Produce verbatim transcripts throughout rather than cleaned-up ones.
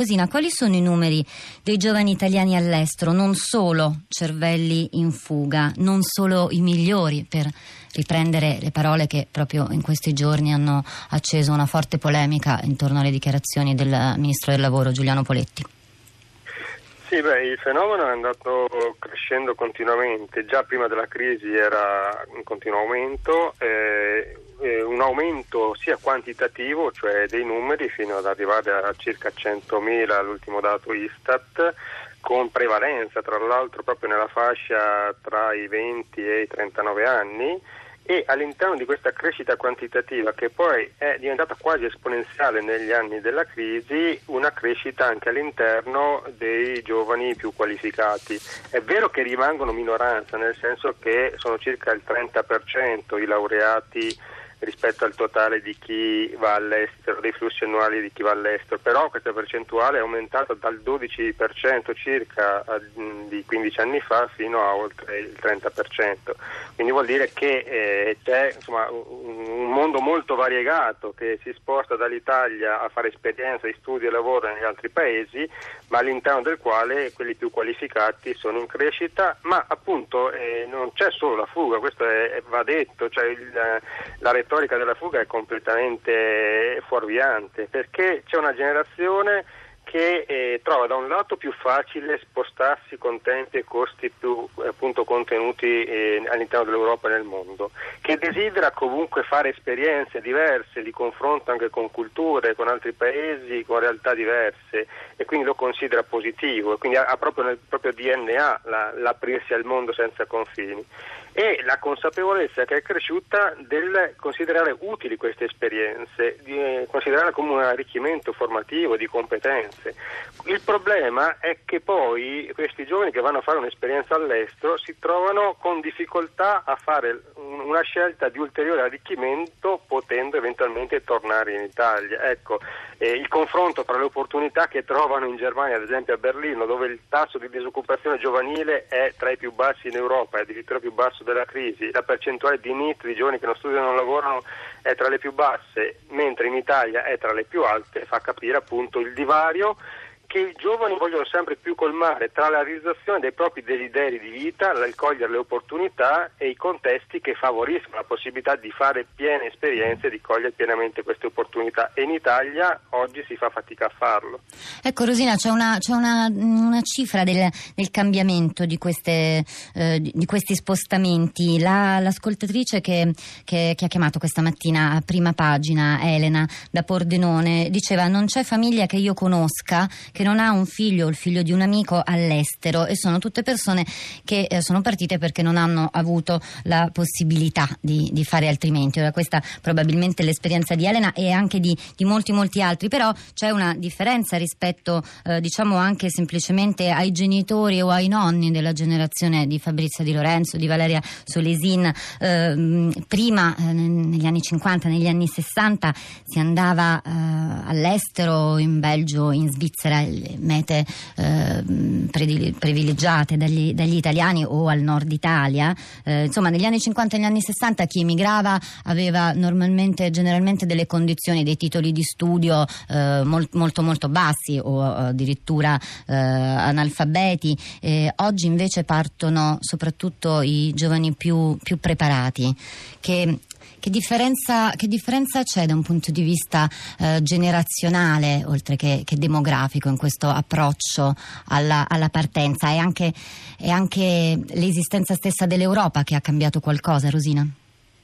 Rosina, quali sono i numeri dei giovani italiani all'estero? Non solo cervelli in fuga, non solo i migliori, per riprendere le parole che proprio in questi giorni hanno acceso una forte polemica intorno alle dichiarazioni del Ministro del Lavoro, Giuliano Poletti. Sì, beh, il fenomeno è andato crescendo continuamente, già prima della crisi era in continuo aumento, eh, eh, un aumento sia quantitativo, cioè dei numeri, fino ad arrivare a circa centomila, l'ultimo dato Istat, con prevalenza tra l'altro proprio nella fascia tra i venti e i trentanove anni, e all'interno di questa crescita quantitativa, che poi è diventata quasi esponenziale negli anni della crisi, una crescita anche all'interno dei giovani più qualificati. È vero che rimangono minoranza, nel senso che sono circa il trenta per cento i laureati rispetto al totale di chi va all'estero, dei flussi annuali di chi va all'estero, però questa percentuale è aumentata dal dodici per cento circa di quindici anni fa fino a oltre il trenta per cento, quindi vuol dire che eh, c'è insomma un mondo molto variegato che si sposta dall'Italia a fare esperienza di studio e lavoro negli altri paesi, ma all'interno del quale quelli più qualificati sono in crescita, ma appunto eh, non c'è solo la fuga, questo è, va detto, cioè il, la La retorica della fuga è completamente fuorviante, perché c'è una generazione che eh, trova da un lato più facile spostarsi con tempi e costi più appunto contenuti eh, all'interno dell'Europa e nel mondo, che desidera comunque fare esperienze diverse di confronto anche con culture, con altri paesi, con realtà diverse, e quindi lo considera positivo, e quindi ha, ha proprio nel proprio D N A la, l'aprirsi al mondo senza confini, e la consapevolezza che è cresciuta del considerare utili queste esperienze, di eh, considerarle come un arricchimento formativo di competenze. Il problema è che poi questi giovani che vanno a fare un'esperienza all'estero si trovano con difficoltà a fare una scelta di ulteriore arricchimento, potendo eventualmente tornare in Italia. Ecco, eh, il confronto tra le opportunità che trovano in Germania, ad esempio a Berlino, dove il tasso di disoccupazione giovanile è tra i più bassi in Europa, è addirittura più basso della crisi, la percentuale di N E E T di giovani che non studiano e non lavorano è tra le più basse, mentre in Italia è tra le più alte, fa capire appunto il divario che i giovani vogliono sempre più colmare tra la realizzazione dei propri desideri di vita, il cogliere le opportunità e i contesti che favoriscono la possibilità di fare piene esperienze, di cogliere pienamente queste opportunità, e in Italia oggi si fa fatica a farlo. Ecco Rosina, c'è una, c'è una, una cifra del, del cambiamento di, queste, eh, di questi spostamenti. La, l'ascoltatrice che, che, che ha chiamato questa mattina a prima pagina, Elena da Pordenone, diceva: non c'è famiglia che io conosca che che non ha un figlio o il figlio di un amico all'estero, e sono tutte persone che eh, sono partite perché non hanno avuto la possibilità di, di fare altrimenti. Ora, questa probabilmente è l'esperienza di Elena e anche di, di molti molti altri, però c'è una differenza rispetto eh, diciamo anche semplicemente ai genitori o ai nonni della generazione di Fabrizia Di Lorenzo, di Valeria Solesin. Eh, prima eh, negli anni cinquanta, negli anni sessanta si andava eh, all'estero, in Belgio, in Svizzera, mete eh, privilegiate dagli, dagli italiani, o al nord Italia. Eh, insomma, negli anni cinquanta e negli anni sessanta chi emigrava aveva normalmente, generalmente delle condizioni, dei titoli di studio eh, molt, molto molto bassi, o addirittura eh, analfabeti. Eh, oggi invece partono soprattutto i giovani più, più preparati. Che Che differenza, che differenza c'è da un punto di vista eh, generazionale, oltre che, che demografico, in questo approccio alla, alla partenza? E anche, e anche l'esistenza stessa dell'Europa che ha cambiato qualcosa, Rosina?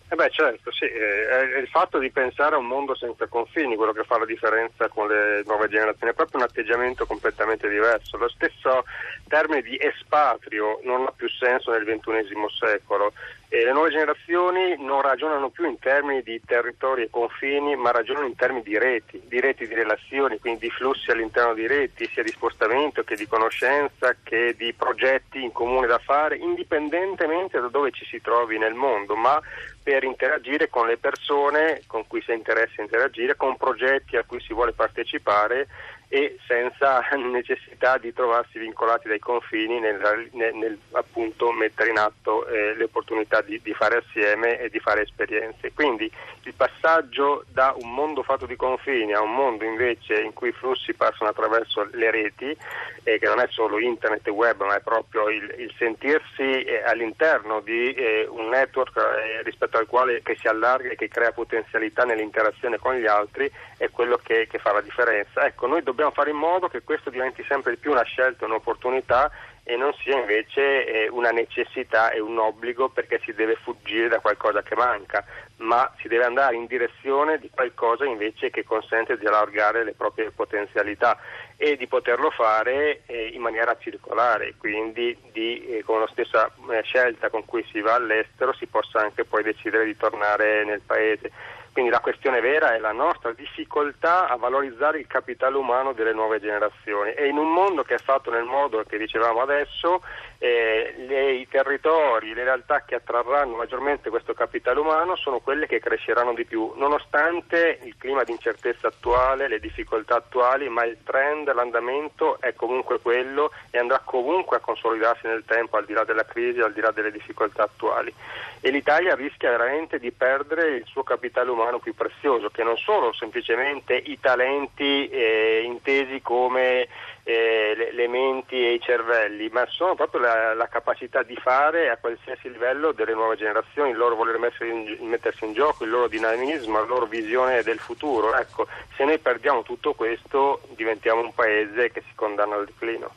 Eh beh certo, sì, è il fatto di pensare a un mondo senza confini quello che fa la differenza con le nuove generazioni, è proprio un atteggiamento completamente diverso. Lo stesso termine di espatrio non ha più senso nel ventunesimo secolo, e le nuove generazioni non ragionano più in termini di territori e confini, ma ragionano in termini di reti, di reti di relazioni, quindi di flussi all'interno di reti, sia di spostamento che di conoscenza, che di progetti in comune da fare, indipendentemente da dove ci si trovi nel mondo, ma per per interagire con le persone con cui si interessa interagire, con progetti a cui si vuole partecipare, e senza necessità di trovarsi vincolati dai confini nel, nel, nel appunto mettere in atto eh, le opportunità di, di fare assieme e di fare esperienze. Quindi il passaggio da un mondo fatto di confini a un mondo invece in cui i flussi passano attraverso le reti, eh, che non è solo internet e web, ma è proprio il, il sentirsi eh, all'interno di eh, un network eh, rispetto al quale che si allarga e che crea potenzialità nell'interazione con gli altri, è quello che, che fa la differenza. Ecco, noi dobbiamo Dobbiamo fare in modo che questo diventi sempre di più una scelta, un'opportunità e non sia invece una necessità e un obbligo, perché si deve fuggire da qualcosa che manca, ma si deve andare in direzione di qualcosa invece che consente di allargare le proprie potenzialità e di poterlo fare in maniera circolare, quindi di, con la stessa scelta con cui si va all'estero si possa anche poi decidere di tornare nel paese. Quindi la questione vera è la nostra difficoltà a valorizzare il capitale umano delle nuove generazioni, e in un mondo che è fatto nel modo che dicevamo adesso, eh, le, i territori, le realtà che attrarranno maggiormente questo capitale umano sono quelle che cresceranno di più, nonostante il clima di incertezza attuale, le difficoltà attuali, ma il trend, l'andamento è comunque quello e andrà comunque a consolidarsi nel tempo, al di là della crisi, al di là delle difficoltà attuali. E l'Italia rischia veramente di perdere il suo capitale umano più prezioso, che non sono semplicemente i talenti eh, intesi come eh, le, le menti e i cervelli, ma sono proprio la, la capacità di fare a qualsiasi livello delle nuove generazioni, il loro voler in, mettersi in gioco, il loro dinamismo, la loro visione del futuro. Ecco, se noi perdiamo tutto questo diventiamo un paese che si condanna al declino.